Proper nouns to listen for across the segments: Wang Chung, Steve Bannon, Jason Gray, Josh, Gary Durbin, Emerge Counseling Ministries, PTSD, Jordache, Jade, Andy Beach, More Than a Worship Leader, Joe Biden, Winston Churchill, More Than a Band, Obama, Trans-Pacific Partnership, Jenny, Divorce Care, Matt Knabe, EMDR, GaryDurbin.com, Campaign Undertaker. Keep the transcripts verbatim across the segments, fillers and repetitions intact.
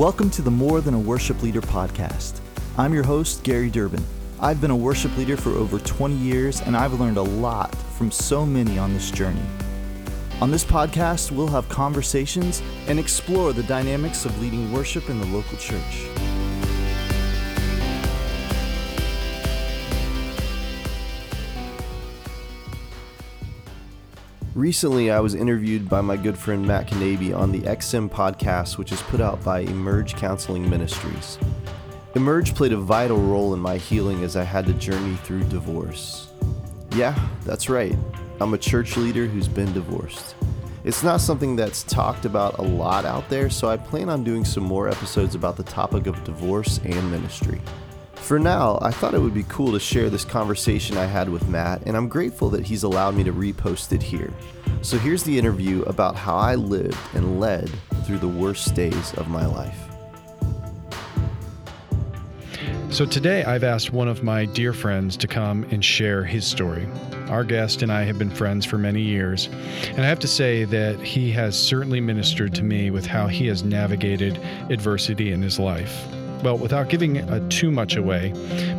Welcome to the More Than a Worship Leader podcast. I'm your host, Gary Durbin. I've been a worship leader for over twenty years, and I've learned a lot from so many on this journey. On this podcast, we'll have conversations and explore the dynamics of leading worship in the local church. Recently, I was interviewed by my good friend Matt Knabe on the X M podcast, which is put out by Emerge Counseling Ministries. Emerge played a vital role in my healing as I had to journey through divorce. Yeah, that's right. I'm a church leader who's been divorced. It's not something that's talked about a lot out there, so I plan on doing some more episodes about the topic of divorce and ministry. For now, I thought it would be cool to share this conversation I had with Matt, and I'm grateful that he's allowed me to repost it here. So here's the interview about how I lived and led through the worst days of my life. So today I've asked one of my dear friends to come and share his story. Our guest and I have been friends for many years, and I have to say that he has certainly ministered to me with how he has navigated adversity in his life. Well, without giving uh, too much away,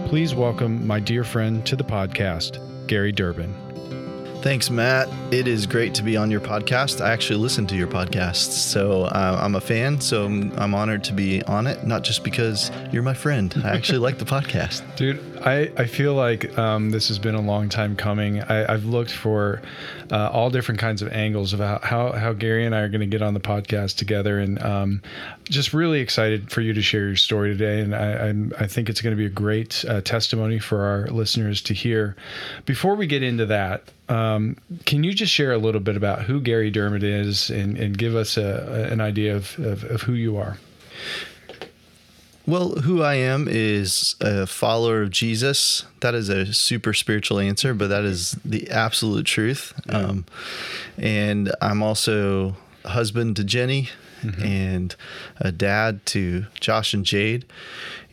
please welcome my dear friend to the podcast, Gary Durbin. Thanks, Matt. It is great to be on your podcast. I actually listen to your podcasts, so uh, I'm a fan, so I'm, I'm honored to be on it, not just because you're my friend. I actually like the podcast. Dude, I, I feel like um, this has been a long time coming. I, I've looked for uh, all different kinds of angles about how, how Gary and I are going to get on the podcast together, and um, just really excited for you to share your story today, and I, I'm, I think it's going to be a great uh, testimony for our listeners to hear. Before we get into that, Um, can you just share a little bit about who Gary Durbin is and, and give us a, a, an idea of, of, of who you are? Well, who I am is a follower of Jesus. That is a super spiritual answer, but that is the absolute truth. Yeah. Um, and I'm also a husband to Jenny. Mm-hmm. And a dad to Josh and Jade.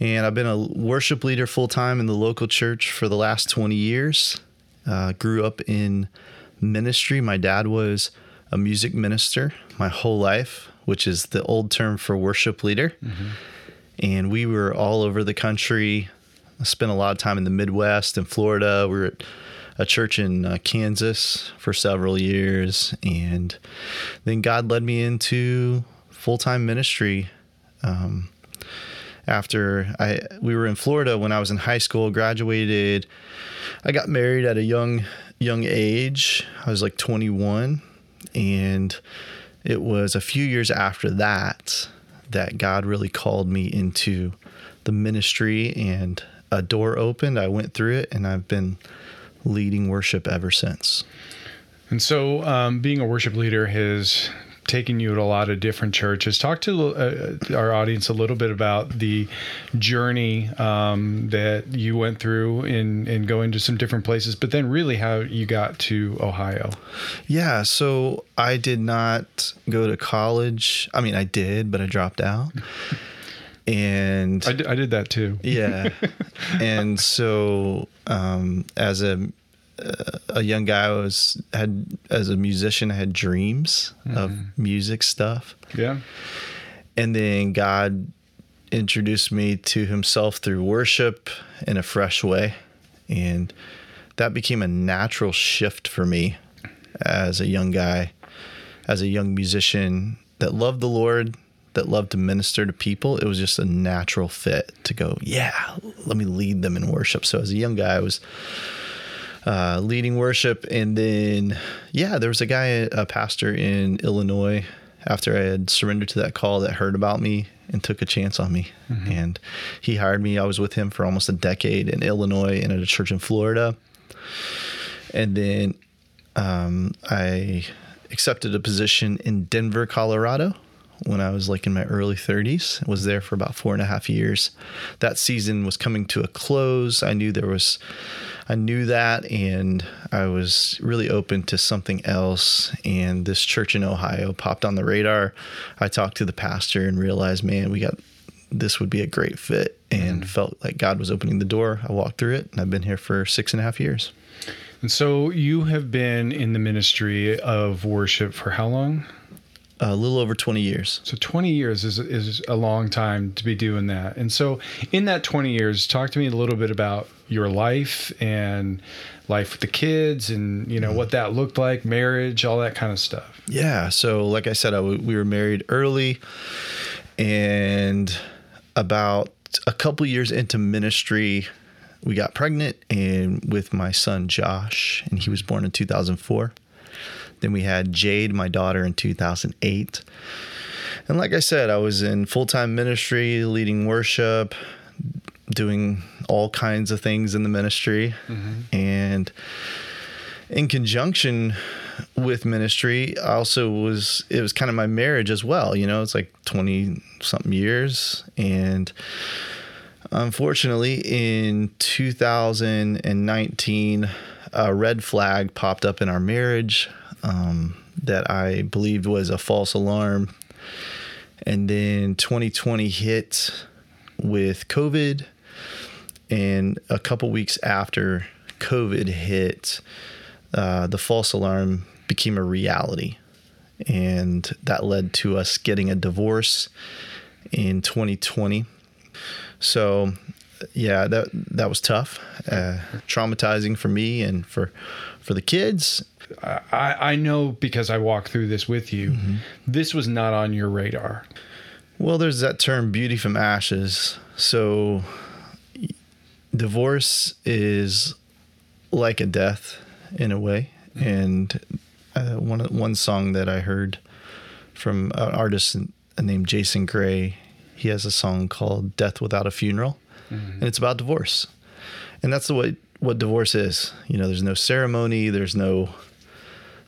And I've been a worship leader full-time in the local church for the last twenty years. Uh, grew up in ministry. My dad was a music minister my whole life, which is the old term for worship leader. Mm-hmm. And we were all over the country. I spent a lot of time in the Midwest and Florida. We were at a church in uh, Kansas for several years. And then God led me into full-time ministry. Um, after I, we were in Florida when I was in high school, graduated. I got married at a young, young age. I was like twenty-one, and it was a few years after that, that God really called me into the ministry, and a door opened. I went through it, and I've been leading worship ever since. And so, um, being a worship leader has taking you to a lot of different churches. Talk to uh, our audience a little bit about the journey um, that you went through in, in going to some different places, but then really how you got to Ohio. Yeah, so I did not go to college. I mean, I did, but I dropped out. And I, d- I did that too. Yeah. And so um, as a a young guy, I was had as a musician, I had dreams mm. of music stuff. Yeah. And then God introduced me to himself through worship in a fresh way. And that became a natural shift for me as a young guy, as a young musician that loved the Lord, that loved to minister to people. It was just a natural fit to go, yeah, let me lead them in worship. So as a young guy, I was Uh, leading worship. And then, yeah, there was a guy, a pastor in Illinois, after I had surrendered to that call, that heard about me and took a chance on me. Mm-hmm. And he hired me. I was with him for almost a decade in Illinois and at a church in Florida. And then um, I accepted a position in Denver, Colorado, when I was like in my early thirties. I was there for about four and a half years. That season was coming to a close. I knew there was, I knew that, and I was really open to something else. And this church in Ohio popped on the radar. I talked to the pastor and realized, man, we got, this would be a great fit, and mm-hmm. felt like God was opening the door. I walked through it, and I've been here for six and a half years. And so you have been in the ministry of worship for how long? A little over twenty years. So twenty years is is a long time to be doing that. And so in that twenty years, talk to me a little bit about your life and life with the kids and, you know, what that looked like, marriage, all that kind of stuff. Yeah. So like I said, I w- we were married early, and about a couple years into ministry, we got pregnant and with my son, Josh, and he was born in two thousand four. Then we had Jade, my daughter, in two thousand eight. And like I said, I was in full-time ministry, leading worship, doing all kinds of things in the ministry. Mm-hmm. And in conjunction with ministry, I also was, it was kind of my marriage as well. You know, it's like twenty-something years. And unfortunately, in two thousand nineteen, a red flag popped up in our marriage. Um, that I believed was a false alarm. And then twenty twenty hit with COVID. And a couple weeks after COVID hit, uh, the false alarm became a reality. And that led to us getting a divorce in twenty twenty. So yeah, that that was tough, uh, traumatizing for me and for for the kids. I, I know because I walked through this with you. Mm-hmm. This was not on your radar. Well, there's that term beauty from ashes. So divorce is like a death in a way. Mm-hmm. And uh, one one song that I heard from an artist named Jason Gray, he has a song called Death Without a Funeral. Mm-hmm. And it's about divorce. And that's the way what divorce is. You know, there's no ceremony, there's no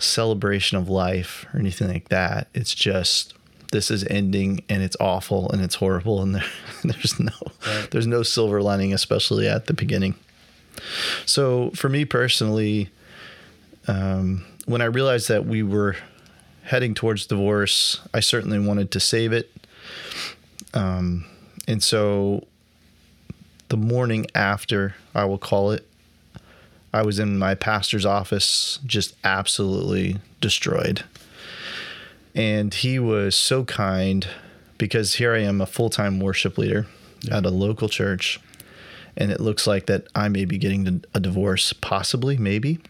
celebration of life or anything like that. It's just, this is ending and it's awful and it's horrible, and there, there's no right. there's no silver lining, especially at the beginning. So for me personally, um, when I realized that we were heading towards divorce, I certainly wanted to save it. Um, and so the morning after, I will call it, I was in my pastor's office, just absolutely destroyed. And he was so kind, because here I am, a full-time worship leader yeah. at a local church, and it looks like that I may be getting a divorce, possibly, maybe.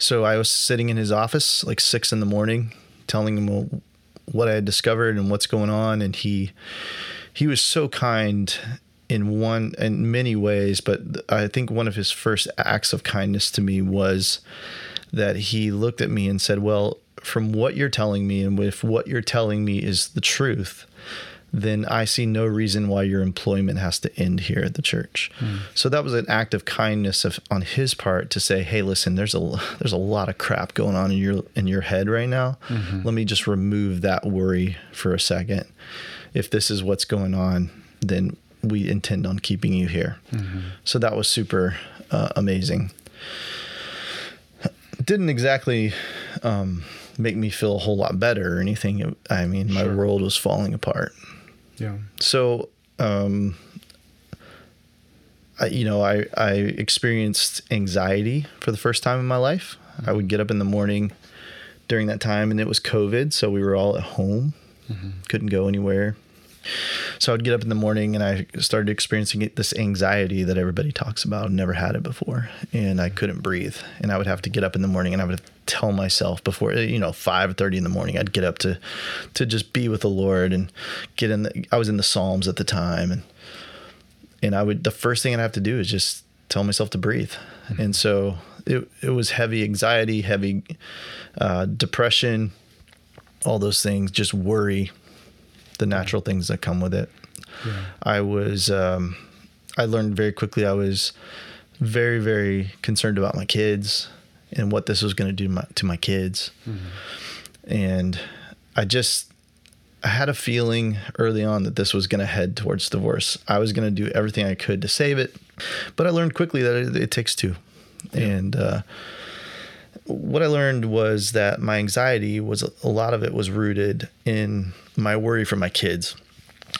So I was sitting in his office like six in the morning, telling him what I had discovered and what's going on. And he, he was so kind in one, in many ways, but I think one of his first acts of kindness to me was that he looked at me and said, well, from what you're telling me, and if what you're telling me is the truth, then I see no reason why your employment has to end here at the church. Mm. So that was an act of kindness of, on his part, to say, hey, listen, there's a, there's a lot of crap going on in your, in your head right now. Mm-hmm. Let me just remove that worry for a second. If this is what's going on, then we intend on keeping you here. Mm-hmm. So that was super uh, amazing. Didn't exactly um, make me feel a whole lot better or anything. I mean, my sure. world was falling apart. Yeah. So, um, I, you know, I, I experienced anxiety for the first time in my life. Mm-hmm. I would get up in the morning during that time, and it was COVID, so we were all at home. Mm-hmm. Couldn't go anywhere. So I'd get up in the morning and I started experiencing this anxiety that everybody talks about. I'd never had it before, and I couldn't breathe, and I would have to get up in the morning and I would tell myself before, you know, five thirty in the morning, I'd get up to, to just be with the Lord and get in the, I was in the Psalms at the time. And, and I would, the first thing I'd have to do is just tell myself to breathe. Mm-hmm. And so it, it was heavy anxiety, heavy, uh, depression, all those things, just worry, the natural things that come with it. Yeah. I was, um, I learned very quickly. I was very, very concerned about my kids and what this was going to do my, to my kids. Mm-hmm. And I just, I had a feeling early on that this was going to head towards divorce. I was going to do everything I could to save it, but I learned quickly that it, it takes two. Yeah. And, uh, what I learned was that my anxiety was, a lot of it was rooted in my worry for my kids.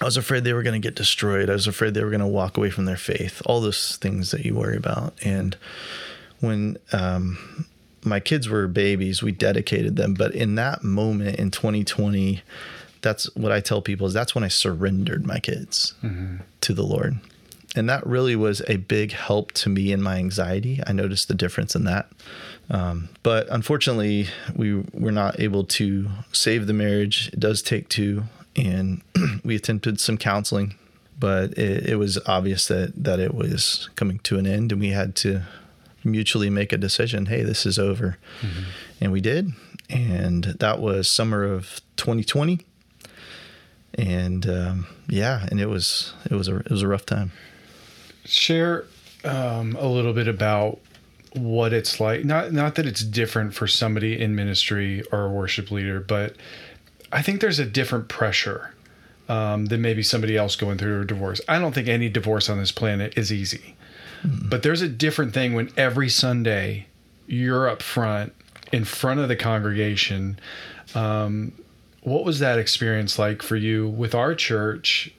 I was afraid they were going to get destroyed. I was afraid they were going to walk away from their faith, all those things that you worry about. And when um, my kids were babies, we dedicated them. But in that moment in twenty twenty, that's what I tell people is that's when I surrendered my kids mm-hmm. to the Lord. And that really was a big help to me in my anxiety. I noticed the difference in that. Um, but unfortunately, we were not able to save the marriage. It does take two. And we attempted some counseling, but it, it was obvious that, that it was coming to an end. And we had to mutually make a decision, hey, this is over. Mm-hmm. And we did. And that was summer of twenty twenty. And um, yeah, and it was it was a it was a rough time. Share um, a little bit about what it's like. Not not that it's different for somebody in ministry or a worship leader, but I think there's a different pressure um, than maybe somebody else going through a divorce. I don't think any divorce on this planet is easy, mm-hmm. but there's a different thing when every Sunday you're up front in front of the congregation. Um, What was that experience like for you with our church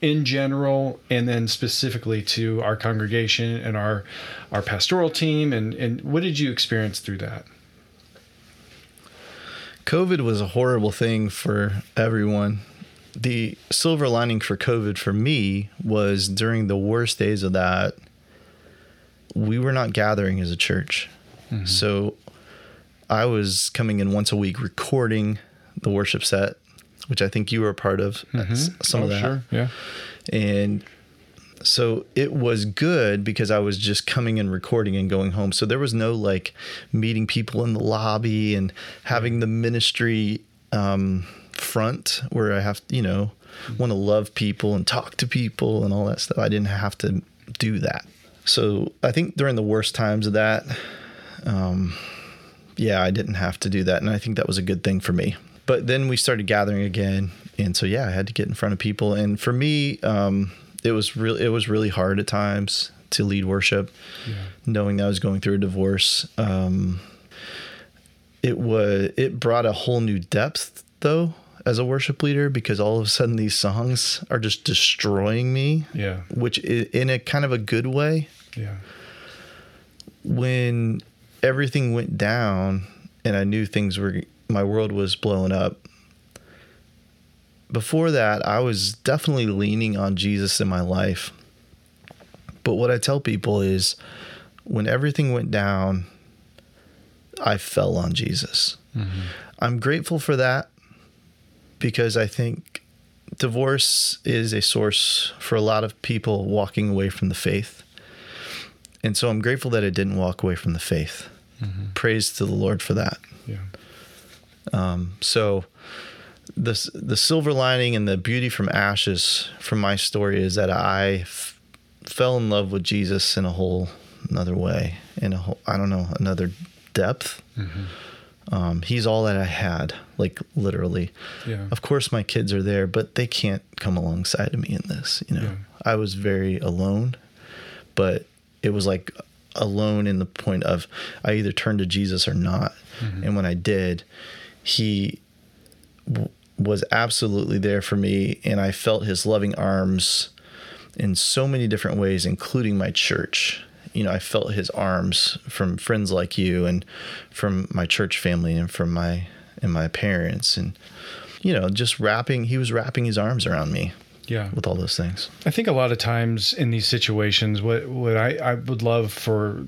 in general, and then specifically to our congregation and our our pastoral team? And, and what did you experience through that? COVID was a horrible thing for everyone. The silver lining for COVID for me was during the worst days of that, we were not gathering as a church. Mm-hmm. So I was coming in once a week recording the worship set, which I think you were a part of mm-hmm. some oh, of that. Sure. Yeah. And so it was good because I was just coming and recording and going home. So there was no like meeting people in the lobby and having the ministry um, front where I have, you know, mm-hmm. want to love people and talk to people and all that stuff. I didn't have to do that. So I think during the worst times of that, um, yeah, I didn't have to do that. And I think that was a good thing for me. But then we started gathering again. And so, yeah, I had to get in front of people. And for me, um, it was really it was really hard at times to lead worship, yeah. knowing that I was going through a divorce. Um, it was it brought a whole new depth, though, as a worship leader, because all of a sudden these songs are just destroying me, yeah. which is in a kind of a good way. Yeah. When everything went down and I knew things were... my world was blowing up. Before that, I was definitely leaning on Jesus in my life. But what I tell people is when everything went down, I fell on Jesus. Mm-hmm. I'm grateful for that because I think divorce is a source for a lot of people walking away from the faith. And so I'm grateful that I didn't walk away from the faith. Mm-hmm. Praise to the Lord for that. Yeah. Um, so the, the silver lining and the beauty from ashes from my story is that I f- fell in love with Jesus in a whole another way, in a whole, I don't know, another depth. Mm-hmm. Um, he's all that I had, like literally. Yeah. Of course my kids are there, but they can't come alongside of me in this, you know. Yeah. I was very alone, but it was like alone in the point of I either turned to Jesus or not. Mm-hmm. And when I did, He w- was absolutely there for me, and I felt his loving arms in so many different ways, including my church. You know, I felt his arms from friends like you and from my church family and from my and my parents and, you know, just wrapping, he was wrapping his arms around me. Yeah, with all those things. I think a lot of times in these situations, what, what I, I would love for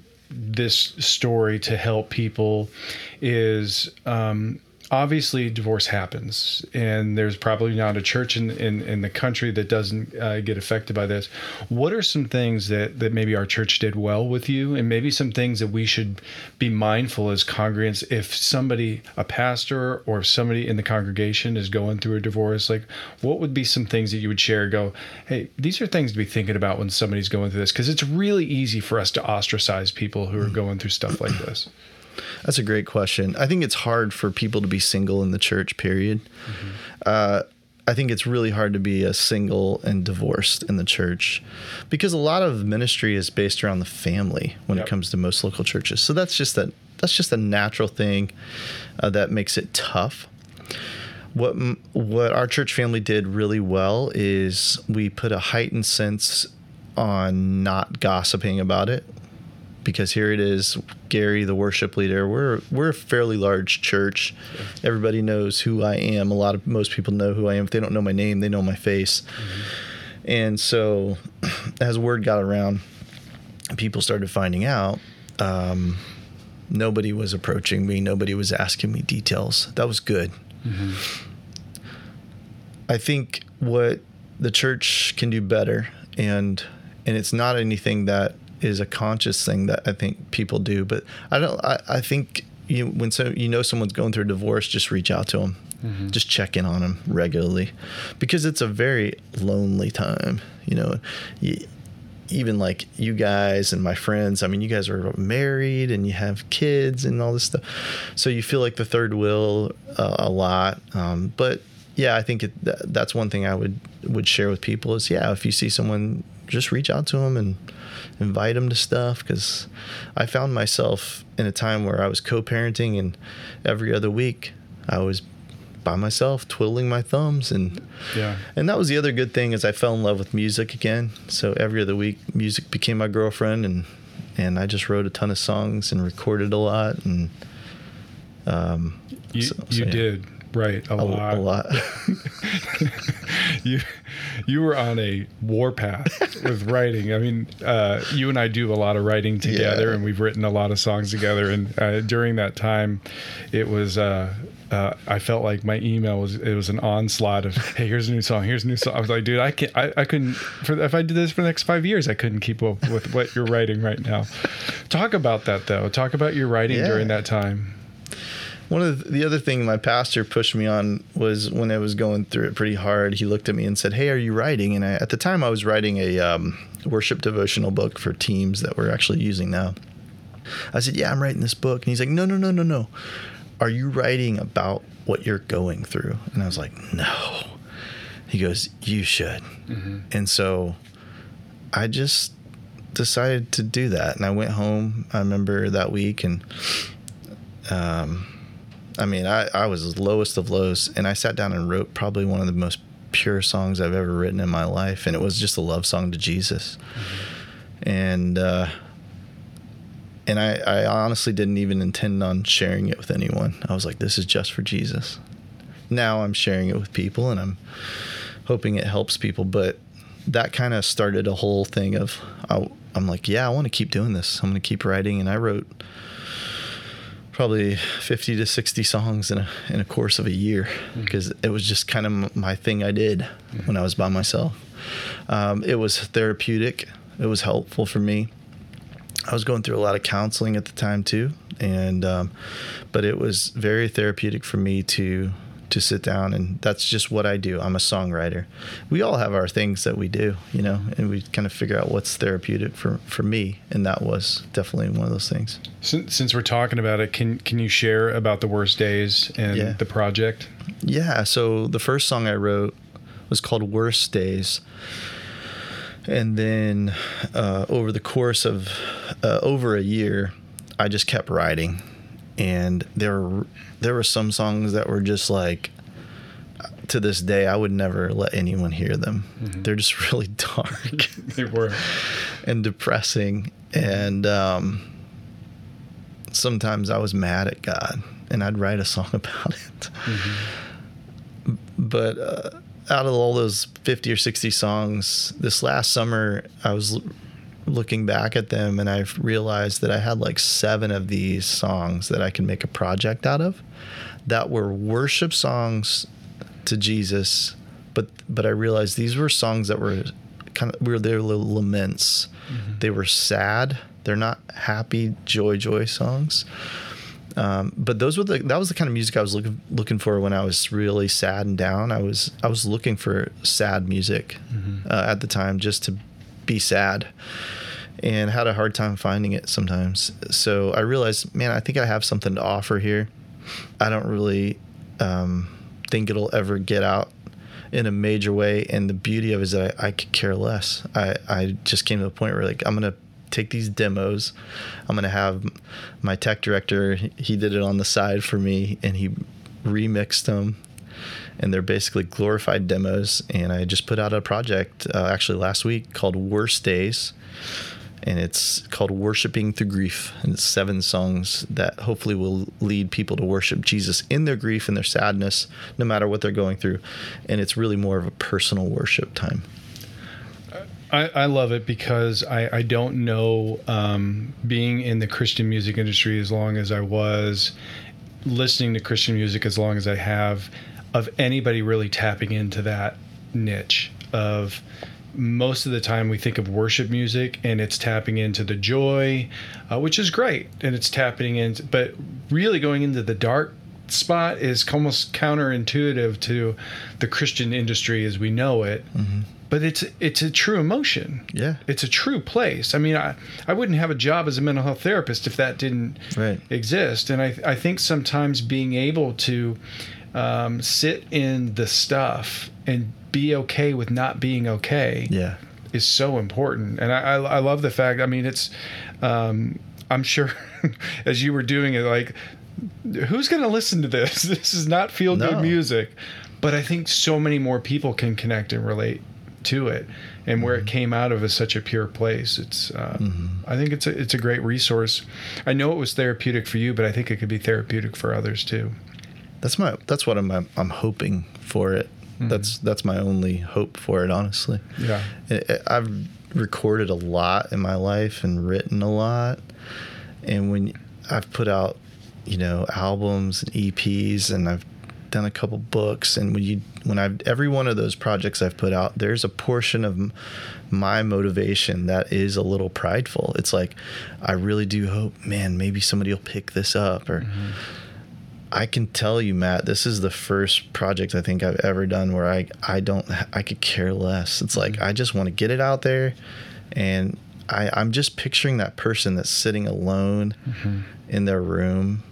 this story to help people is... Um, obviously, divorce happens, and there's probably not a church in, in, in the country that doesn't uh, get affected by this. What are some things that, that maybe our church did well with you, and maybe some things that we should be mindful as congregants if somebody, a pastor or somebody in the congregation is going through a divorce? Like, what would be some things that you would share? Go, hey, these are things to be thinking about when somebody's going through this, because it's really easy for us to ostracize people who are going through stuff like this. That's a great question. I think it's hard for people to be single in the church, period. Mm-hmm. Uh, I think it's really hard to be a single and divorced in the church because a lot of ministry is based around the family when yep. it comes to most local churches. So that's just that that's just a natural thing uh, that makes it tough. What what our church family did really well is we put a heightened sense on not gossiping about it. because here it is, Gary, the worship leader. We're we're a fairly large church. Sure. Everybody knows who I am. A lot of most people know who I am. If they don't know my name, they know my face. Mm-hmm. And so, as word got around, people started finding out. Um, nobody was approaching me. Nobody was asking me details. That was good. Mm-hmm. I think what the church can do better, and and it's not anything that is a conscious thing that I think people do, but I don't. I, I think you when so you know someone's going through a divorce, just reach out to them. Mm-hmm. Just check in on them regularly, because it's a very lonely time. You know, you, even like you guys and my friends, I mean, you guys are married and you have kids and all this stuff. So you feel like the third wheel uh, a lot. Um, but yeah, I think it, th- that's one thing I would, would share with people is, yeah, if you see someone, just reach out to them and invite them to stuff. Because I found myself in a time where I was co-parenting, and every other week I was by myself twiddling my thumbs, and yeah and that was the other good thing, is I fell in love with music again. So every other week music became my girlfriend, and and I just wrote a ton of songs and recorded a lot. And um you, so, you so, yeah. did write a, a lot a lot you you were on a warpath with writing. I mean, uh you and I do a lot of writing together, yeah. and we've written a lot of songs together, and uh, during that time it was uh Uh, I felt like my email was, it was an onslaught of, hey, here's a new song, here's a new song. I was like, dude, I can't, I, I couldn't, for, if I did this for the next five years, I couldn't keep up with what you're writing right now. Talk about that, though. Talk about your writing yeah. during that time. One of the, the other thing my pastor pushed me on was when I was going through it pretty hard, he looked at me and said, hey, are you writing? And I, at the time I was writing a um, worship devotional book for teams that we're actually using now. I said, yeah, I'm writing this book. And he's like, no, no, no, no, no. Are you writing about what you're going through? And I was like, no. He goes, you should. Mm-hmm. And so I just decided to do that. And I went home, I remember that week. And um, I mean, I, I was lowest of lows. And I sat down and wrote probably one of the most pure songs I've ever written in my life. And it was just a love song to Jesus. Mm-hmm. And, uh, And I, I honestly didn't even intend on sharing it with anyone. I was like, this is just for Jesus. Now I'm sharing it with people, and I'm hoping it helps people. But that kind of started a whole thing of, I, I'm like, yeah, I want to keep doing this. I'm going to keep writing. And I wrote probably fifty to sixty songs in a, in a course of a year, because mm-hmm. it was just kind of my thing I did mm-hmm. when I was by myself. Um, it was therapeutic. It was helpful for me. I was going through a lot of counseling at the time too, and um, but it was very therapeutic for me to to sit down, and that's just what I do. I'm a songwriter. We all have our things that we do, you know, and we kind of figure out what's therapeutic for, for me, and that was definitely one of those things. Since, since we're talking about it, can can you share about The Worst Days and yeah. the project? Yeah, so the first song I wrote was called Worst Days. And then uh, over the course of uh, over a year, I just kept writing, and there were, there were some songs that were just like, to this day, I would never let anyone hear them. Mm-hmm. They're just really dark. They were. And depressing. And um, sometimes I was mad at God, and I'd write a song about it. Mm-hmm. But... Uh, out of all those fifty or sixty songs, this last summer I was l- looking back at them, and I realized that I had like seven of these songs that I can make a project out of, that were worship songs to Jesus. But but I realized these were songs that were kind of were their little laments. Mm-hmm. They were sad. They're not happy, joy, joy songs. Um, but those were the, that was the kind of music I was looking looking for when I was really sad and down. I was I was looking for sad music mm-hmm. uh, at the time, just to be sad, and had a hard time finding it sometimes. So I realized, man, I think I have something to offer here. I don't really um, think it'll ever get out in a major way. And the beauty of it is that I, I could care less. I, I just came to a point where like I'm gonna. take these demos. I'm going to have my tech director, he did it on the side for me, and he remixed them, and they're basically glorified demos. And I just put out a project uh, actually last week called Worst Days, and it's called Worshiping Through Grief. And it's seven songs that hopefully will lead people to worship Jesus in their grief and their sadness, no matter what they're going through. And it's really more of a personal worship time. I, I love it because I, I don't know, um, being in the Christian music industry as long as I was, listening to Christian music as long as I have, of anybody really tapping into that niche of most of the time we think of worship music and it's tapping into the joy, uh, which is great, and it's tapping into, but really going into the dark spot is almost counterintuitive to the Christian industry as we know it. Mm-hmm. But it's it's a true emotion. Yeah. It's a true place. I mean, I, I wouldn't have a job as a mental health therapist if that didn't right. exist. And I I think sometimes being able to um, sit in the stuff and be okay with not being okay yeah. is so important. And I, I, I love the fact, I mean, it's, um, I'm sure as you were doing it, like, who's going to listen to this? This is not feel-good no. music. But I think so many more people can connect and relate to it, and where mm-hmm. it came out of is such a pure place. It's uh, mm-hmm. I think it's a, it's a great resource. I know it was therapeutic for you, but I think it could be therapeutic for others too. That's my that's what I'm I'm hoping for it. Mm-hmm. That's that's my only hope for it, honestly. Yeah. I've recorded a lot in my life and written a lot, and when I've put out, you know, albums and E Ps, and I've done a couple books, and when you when I've every one of those projects I've put out, there's a portion of m- my motivation that is a little prideful. It's like, I really do hope, man, maybe somebody will pick this up, or mm-hmm. I can tell you, Matt, this is the first project I think I've ever done where I I don't I could care less. It's mm-hmm. like, I just want to get it out there, and I I'm just picturing that person that's sitting alone mm-hmm. in their room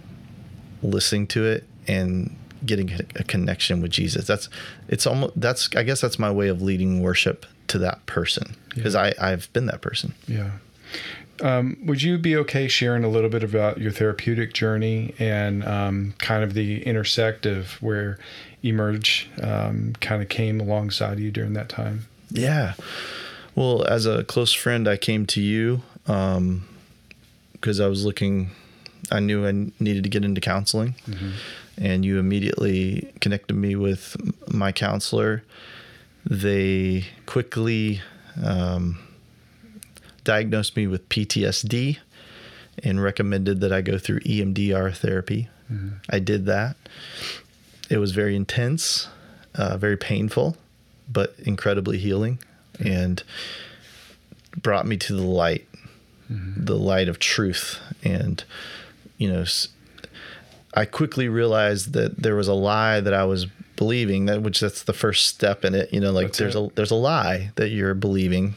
listening to it and getting a connection with Jesus. That's, it's almost, that's, I guess that's my way of leading worship to that person, because yeah. I, I've been that person. Yeah. Um, would you be okay sharing a little bit about your therapeutic journey and um, kind of the intersect of where Emerge um, kind of came alongside you during that time? Yeah. Well, as a close friend, I came to you um, because I was looking, I knew I needed to get into counseling. Mm-hmm. And you immediately connected me with my counselor. They quickly um, diagnosed me with P T S D and recommended that I go through E M D R therapy. Mm-hmm. I did that. It was very intense, uh, very painful, but incredibly healing, mm-hmm. and brought me to the light, mm-hmm. the light of truth. And, you know, I quickly realized that there was a lie that I was believing, that which that's the first step in it. You know, like that's there's it. a there's a lie that you're believing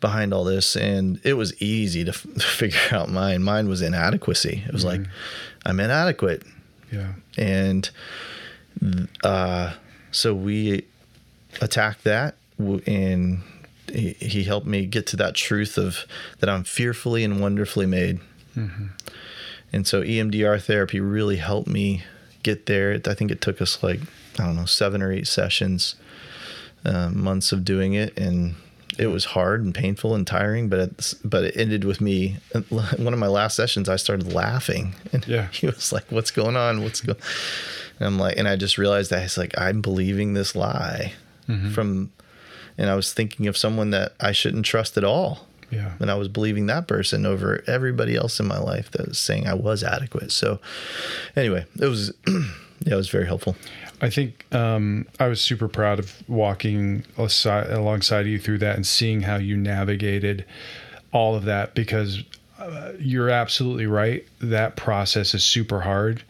behind all this. And it was easy to f- figure out mine. Mine was inadequacy. It was mm-hmm. like, I'm inadequate. Yeah. And uh, so we attacked that, and he, he helped me get to that truth of that I'm fearfully and wonderfully made. Mm-hmm. And so E M D R therapy really helped me get there. I think it took us like, I don't know, seven or eight sessions, uh, months of doing it. And it was hard and painful and tiring, but it, but it ended with me. One of my last sessions, I started laughing. And yeah. he was like, what's going on? What's going And I'm like, and I just realized that it's like, I'm believing this lie mm-hmm. from, and I was thinking of someone that I shouldn't trust at all. Yeah. And I was believing that person over everybody else in my life that was saying I was adequate. So anyway, it was, yeah, it was very helpful. I think um, I was super proud of walking aside, alongside you through that and seeing how you navigated all of that, because uh, you're absolutely right. That process is super hard,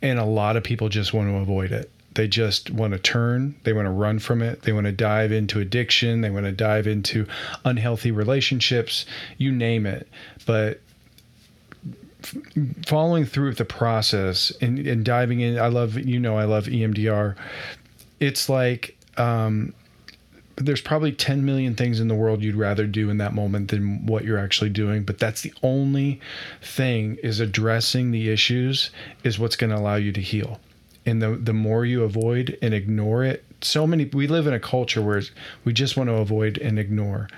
and a lot of people just want to avoid it. They just want to turn. They want to run from it. They want to dive into addiction. They want to dive into unhealthy relationships, you name it. But f- following through with the process and, and diving in, I love, you know, I love E M D R. It's like um, there's probably ten million things in the world you'd rather do in that moment than what you're actually doing. But that's the only thing, is addressing the issues is what's going to allow you to heal. And the, the more you avoid and ignore it, so many, we live in a culture where we just want to avoid and ignore.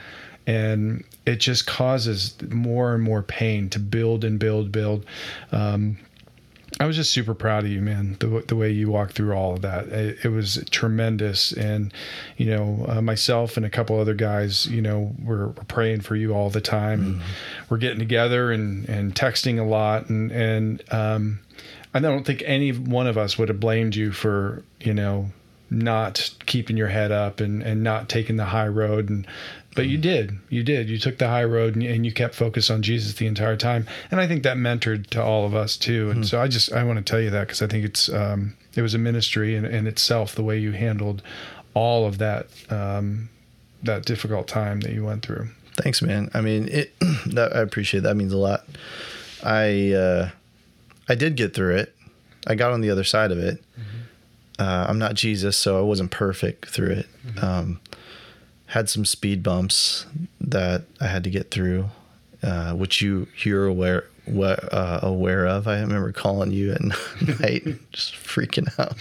and it just causes more and more pain to build and build, build. Um, I was just super proud of you, man, the the way you walked through all of that. It, it was tremendous. And, you know, uh, myself and a couple other guys, you know, we're, we're praying for you all the time. Mm-hmm. And we're getting together and, and texting a lot. And, and um, I don't think any one of us would have blamed you for, you know, not keeping your head up and, and not taking the high road. And But you did, you did, you took the high road and, and you kept focused on Jesus the entire time. And I think that mentored to all of us too. And mm-hmm. so I just, I want to tell you that, because I think it's, um, it was a ministry in, in itself, the way you handled all of that, um, that difficult time that you went through. Thanks, man. I mean, it, that, I appreciate that. That means a lot. I, uh, I did get through it. I got on the other side of it. Mm-hmm. Uh, I'm not Jesus, so I wasn't perfect through it. Mm-hmm. Um, had some speed bumps that I had to get through, uh, which you you're aware what, uh, aware of. I remember calling you at night, just freaking out.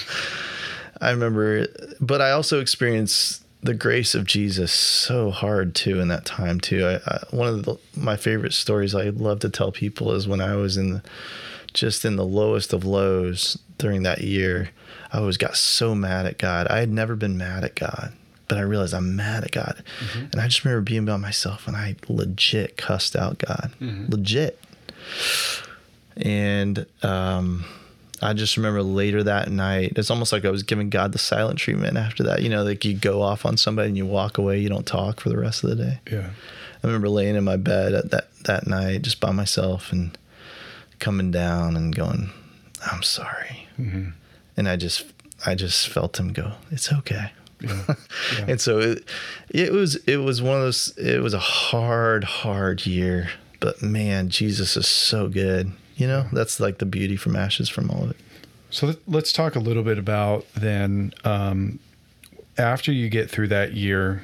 I remember, but I also experienced the grace of Jesus so hard too in that time too. I, I, one of the, my favorite stories I love to tell people is when I was in the, just in the lowest of lows during that year. I always got so mad at God. I had never been mad at God, but I realized I'm mad at God. Mm-hmm. And I just remember being by myself, and I legit cussed out God. Mm-hmm. Legit. And um, I just remember later that night, it's almost like I was giving God the silent treatment after that. You know, like you go off on somebody and you walk away. You don't talk for the rest of the day. Yeah. I remember laying in my bed at that, that night just by myself and coming down and going, I'm sorry. Mm-hmm. And I just, I just felt him go, it's okay. Yeah, yeah. And so it, it was, it was one of those, it was a hard, hard year, but man, Jesus is so good. You know, yeah. That's like the beauty from ashes from all of it. So let's talk a little bit about then, um, after you get through that year,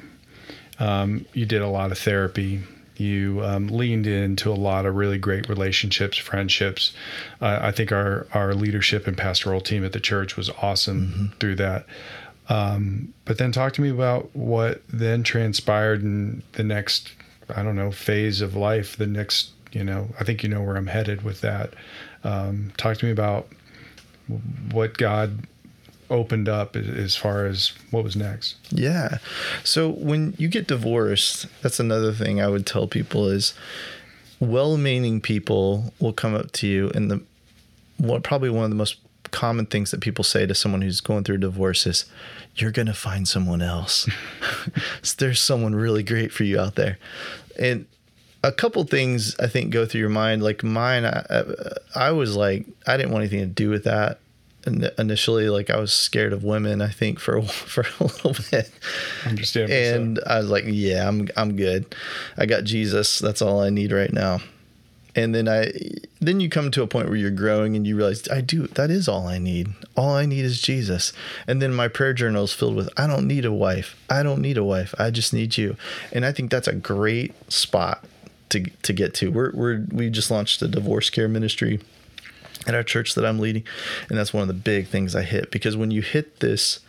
um, you did a lot of therapy. You um, leaned into a lot of really great relationships, friendships. Uh, I think our, our leadership and pastoral team at the church was awesome mm-hmm. through that. Um, but then talk to me about what then transpired in the next, I don't know, phase of life, the next, you know, I think you know where I'm headed with that. Um, talk to me about what God opened up as far as what was next. Yeah. So when you get divorced, that's another thing I would tell people is well-meaning people will come up to you, and the what probably one of the most common things that people say to someone who's going through a divorce is, you're going to find someone else. There's someone really great for you out there. And a couple things I think go through your mind. Like mine, I, I was like, I didn't want anything to do with that. Initially, like I was scared of women, I think for a, for a little bit. Understand. And so. I was like, yeah, I'm I'm good. I got Jesus. That's all I need right now. And then I then you come to a point where you're growing and you realize I do. That is all I need. All I need is Jesus. And then my prayer journal is filled with I don't need a wife. I don't need a wife. I just need you. And I think that's a great spot to to get to. We're we're we just launched a divorce care ministry at our church that I'm leading. And that's one of the big things I hit, because when you hit this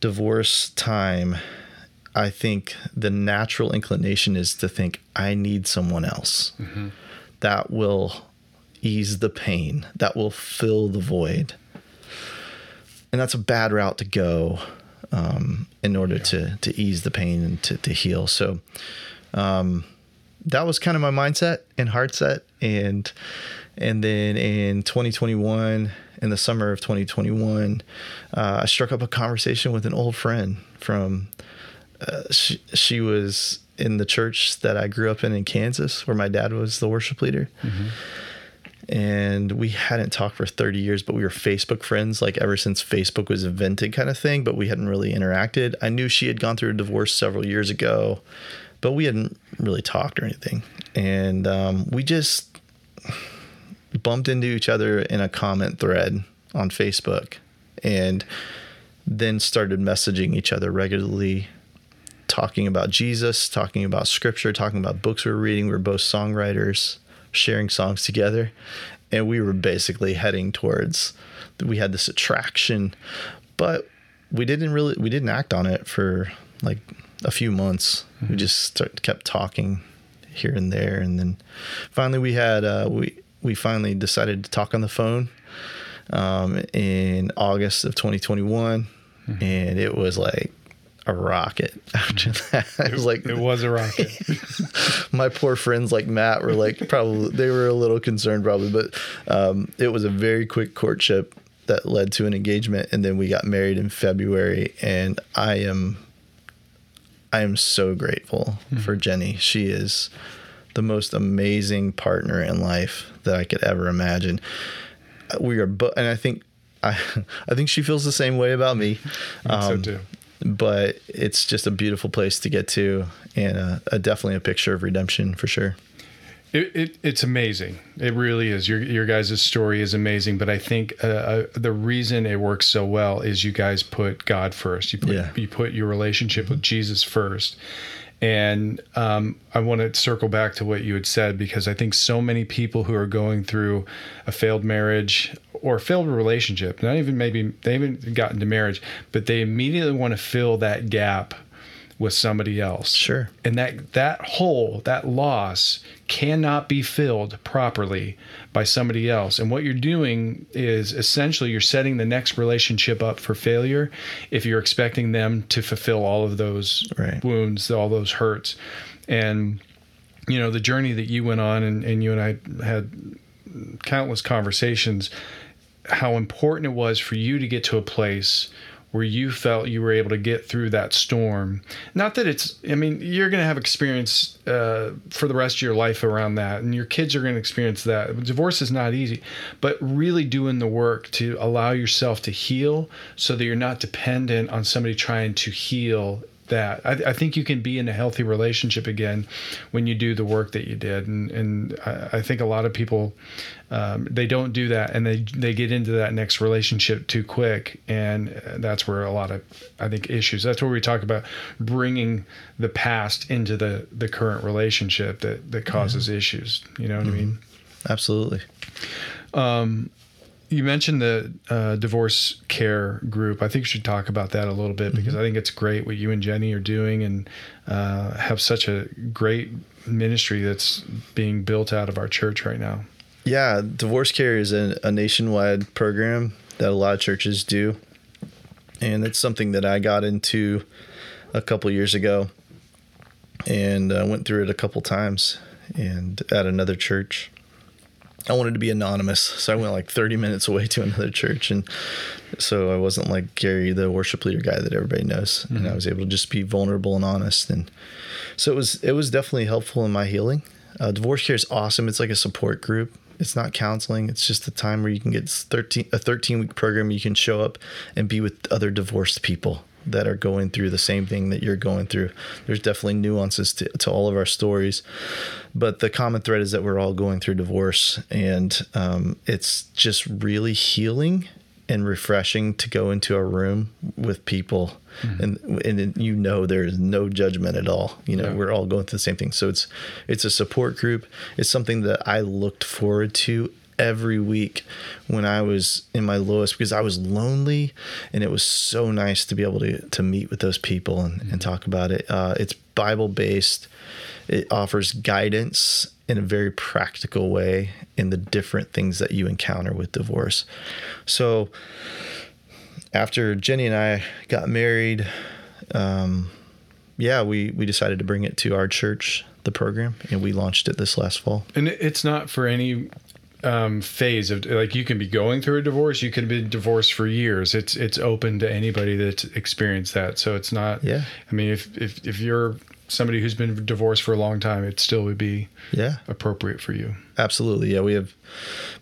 divorce time, I think the natural inclination is to think, I need someone else. Mm-hmm. That will ease the pain. That will fill the void. And that's a bad route to go um, in order yeah. to, to ease the pain and to, to heal. So um, that was kind of my mindset and heart set. And And then in twenty twenty-one, in the summer of twenty twenty-one, uh, I struck up a conversation with an old friend from, uh, she, she was in the church that I grew up in in Kansas, where my dad was the worship leader. Mm-hmm. And we hadn't talked for thirty years, but we were Facebook friends, like ever since Facebook was invented kind of thing, but we hadn't really interacted. I knew she had gone through a divorce several years ago, but we hadn't really talked or anything. And um, we just... bumped into each other in a comment thread on Facebook, and then started messaging each other regularly, talking about Jesus, talking about scripture, talking about books we were reading. We were both songwriters, sharing songs together. And we were basically heading towards, we had this attraction, but we didn't really, we didn't act on it for like a few months. Mm-hmm. We just start, kept talking here and there. And then finally we had, uh, we, we finally decided to talk on the phone um, in August of twenty twenty-one. Mm-hmm. And it was like a rocket after that. It was like, it was a rocket. My poor friends like Matt were like, probably, they were a little concerned probably, but um, it was a very quick courtship that led to an engagement. And then we got married in February, and I am, I am so grateful mm-hmm. for Jenny. She is the most amazing partner in life that I could ever imagine. We are, but, and I think, I, I think she feels the same way about me. Um, so too. But it's just a beautiful place to get to, and a, a definitely a picture of redemption for sure. It, it it's amazing. It really is. Your your guys' story is amazing. But I think uh, the reason it works so well is you guys put God first. You put yeah. you put your relationship with Jesus first. And um, I want to circle back to what you had said, because I think so many people who are going through a failed marriage or failed relationship, not even maybe they haven't gotten to marriage, but they immediately want to fill that gap with somebody else. Sure. And that, that hole, that loss cannot be filled properly by somebody else. And what you're doing is essentially you're setting the next relationship up for failure if you're expecting them to fulfill all of those right. wounds, all those hurts. And, you know, the journey that you went on, and, and you and I had countless conversations, how important it was for you to get to a place where you felt you were able to get through that storm. Not that it's, I mean, you're going to have experience uh, for the rest of your life around that, and your kids are going to experience that. Divorce is not easy, but really doing the work to allow yourself to heal so that you're not dependent on somebody trying to heal that. I, I think you can be in a healthy relationship again when you do the work that you did. And, and I, I think a lot of people, um, they don't do that, and they, they get into that next relationship too quick. And that's where a lot of, I think, issues, that's where we talk about bringing the past into the, the current relationship that, that causes mm-hmm. issues. You know what mm-hmm. I mean? Absolutely. Um, You mentioned the uh, divorce care group. I think we should talk about that a little bit, because mm-hmm. I think it's great what you and Jenny are doing, and uh, have such a great ministry that's being built out of our church right now. Yeah, Divorce Care is a, a nationwide program that a lot of churches do, and it's something that I got into a couple years ago, and I uh, went through it a couple times and at another church. I wanted to be anonymous, so I went like thirty minutes away to another church, and so I wasn't like Gary, the worship leader guy that everybody knows, mm-hmm. and I was able to just be vulnerable and honest, and so it was it was definitely helpful in my healing. Uh, Divorce Care is awesome. It's like a support group. It's not counseling. It's just a time where you can get thirteen a thirteen-week program. You can show up and be with other divorced people that are going through the same thing that you're going through. There's definitely nuances to, to all of our stories, but the common thread is that we're all going through divorce, and um, it's just really healing and refreshing to go into a room with people mm-hmm. and and you know there's no judgment at all. You know, yeah. we're all going through the same thing. So it's it's a support group. It's something that I looked forward to every week when I was in my lowest, because I was lonely, and it was so nice to be able to, to meet with those people and, mm-hmm. and talk about it. Uh, it's Bible-based. It offers guidance in a very practical way in the different things that you encounter with divorce. So after Jenny and I got married, um, yeah, we, we decided to bring it to our church, the program, and we launched it this last fall. And it's not for any um phase of, like, you can be going through a divorce, you could have been divorced for years. It's it's open to anybody that's experienced that. So it's not yeah I mean, if if, if you're somebody who's been divorced for a long time, it still would be yeah appropriate for you. Absolutely. Yeah, we have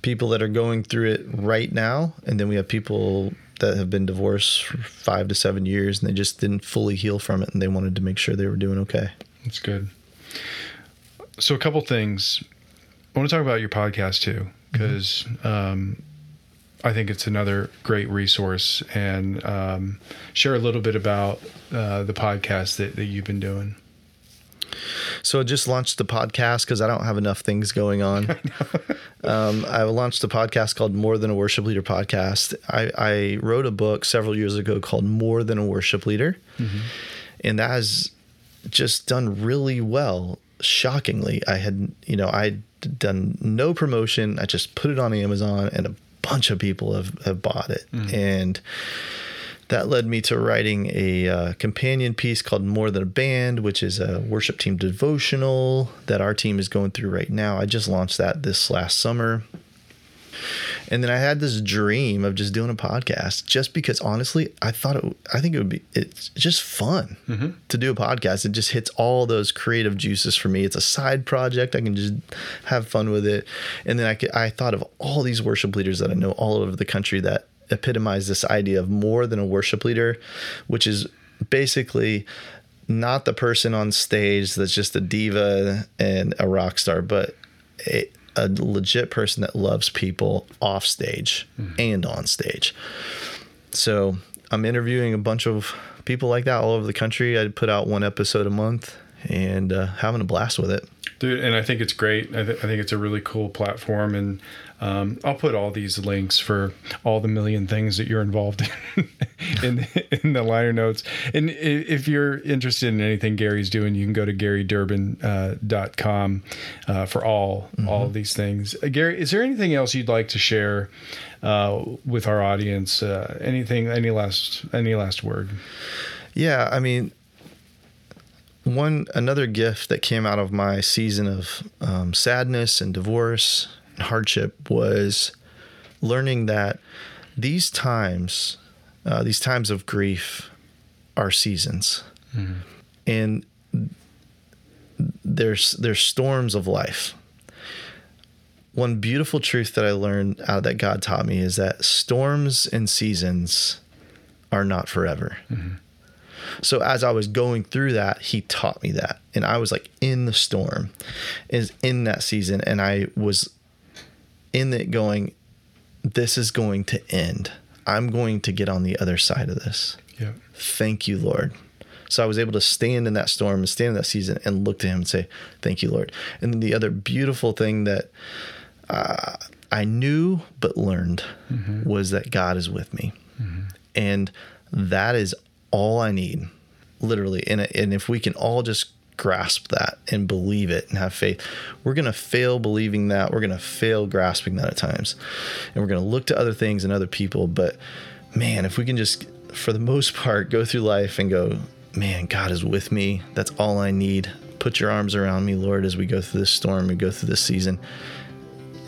people that are going through it right now, and then we have people that have been divorced for five to seven years and they just didn't fully heal from it, and they wanted to make sure they were doing okay. That's good. So a couple things I want to talk about your podcast too, because mm-hmm. um, I think it's another great resource, and um, share a little bit about uh, the podcast that, that you've been doing. So I just launched the podcast because I don't have enough things going on. I um, I launched a podcast called More Than a Worship Leader podcast. I, I wrote a book several years ago called More Than a Worship Leader. Mm-hmm. And that has just done really well. Shockingly, I had, you know, I'd done no promotion. I just put it on Amazon and a bunch of people have, have bought it. Mm. And that led me to writing a uh, companion piece called More Than a Band, which is a worship team devotional that our team is going through right now. I just launched that this last summer. And then I had this dream of just doing a podcast just because, honestly, I thought it, I think it would be, it's just fun mm-hmm. to do a podcast. It just hits all those creative juices for me. It's a side project. I can just have fun with it. And then I, could, I thought of all these worship leaders that I know all over the country that epitomize this idea of more than a worship leader, which is basically not the person on stage that's just a diva and a rock star, but it, a legit person that loves people off stage mm. and on stage. So I'm interviewing a bunch of people like that all over the country. I put out one episode a month and uh, having a blast with it. Dude, and I think it's great. I, th- I think it's a really cool platform. And um, I'll put all these links for all the million things that you're involved in in, the, in the liner notes. And if you're interested in anything Gary's doing, you can go to Gary Durbin dot com uh, uh, for all mm-hmm. all of these things. Uh, Gary, is there anything else you'd like to share uh, with our audience? Uh, anything? Any last? Any last word? Yeah, I mean. One another gift that came out of my season of um, sadness and divorce and hardship was learning that these times, uh, these times of grief, are seasons, mm-hmm. and there's there's storms of life. One beautiful truth that I learned out of that God taught me is that storms and seasons are not forever. Mm-hmm. So as I was going through that, he taught me that. And I was like in the storm, is in that season. And I was in it going, this is going to end. I'm going to get on the other side of this. Yeah. Thank you, Lord. So I was able to stand in that storm and stand in that season and look to him and say, thank you, Lord. And then the other beautiful thing that uh, I knew but learned mm-hmm. was that God is with me. Mm-hmm. And that is all I need, literally. And, and if we can all just grasp that and believe it and have faith, we're going to fail believing that. We're going to fail grasping that at times. And we're going to look to other things and other people. But man, if we can just, for the most part, go through life and go, man, God is with me. That's all I need. Put your arms around me, Lord, as we go through this storm, we go through this season.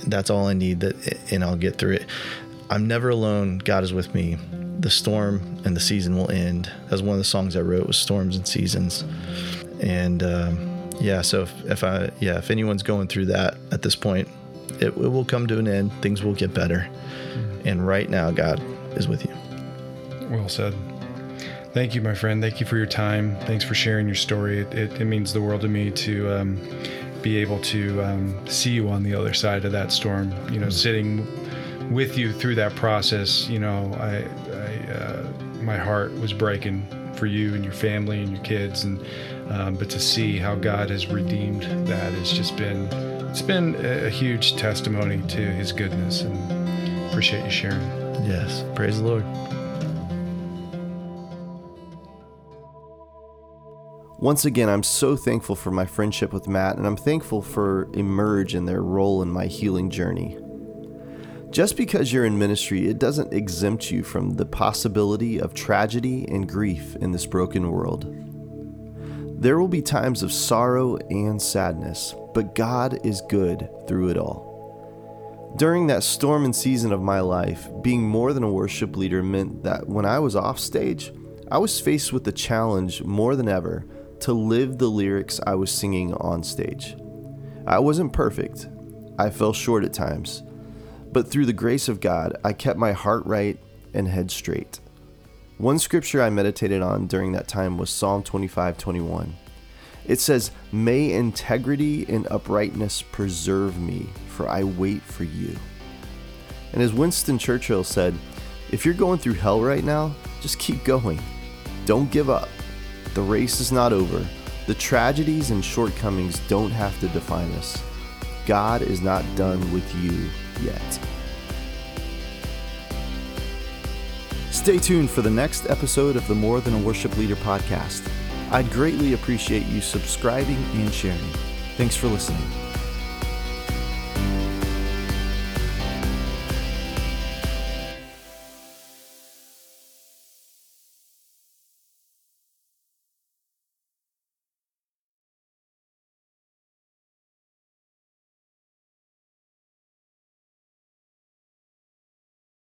That's all I need, that, and I'll get through it. I'm never alone. God is with me. The storm and the season will end. That's one of the songs I wrote, was Storms and Seasons. And um, yeah, so if, if I, yeah, if anyone's going through that at this point, it, it will come to an end. Things will get better. Mm-hmm. And right now, God is with you. Well said. Thank you, my friend. Thank you for your time. Thanks for sharing your story. It, it, it means the world to me to um, be able to um, see you on the other side of that storm, you know, mm-hmm. sitting with you through that process. You know, I, Uh, my heart was breaking for you and your family and your kids, and um, but to see how God has redeemed that has just been it's been a huge testimony to his goodness, and appreciate you sharing. Yes, praise the Lord. Once again, I'm so thankful for my friendship with Matt, and I'm thankful for Emerge and their role in my healing journey. Just because you're in ministry, it doesn't exempt you from the possibility of tragedy and grief in this broken world. There will be times of sorrow and sadness, but God is good through it all. During that storm and season of my life, being more than a worship leader meant that when I was off stage, I was faced with the challenge more than ever to live the lyrics I was singing on stage. I wasn't perfect. I fell short at times. But through the grace of God, I kept my heart right and head straight. One scripture I meditated on during that time was Psalm twenty-five twenty-one. It says, "May integrity and uprightness preserve me, for I wait for you." And as Winston Churchill said, if you're going through hell right now, just keep going. Don't give up. The race is not over. The tragedies and shortcomings don't have to define us. God is not done with you yet. Stay tuned for the next episode of the More Than a Worship Leader podcast. I'd greatly appreciate you subscribing and sharing. Thanks for listening.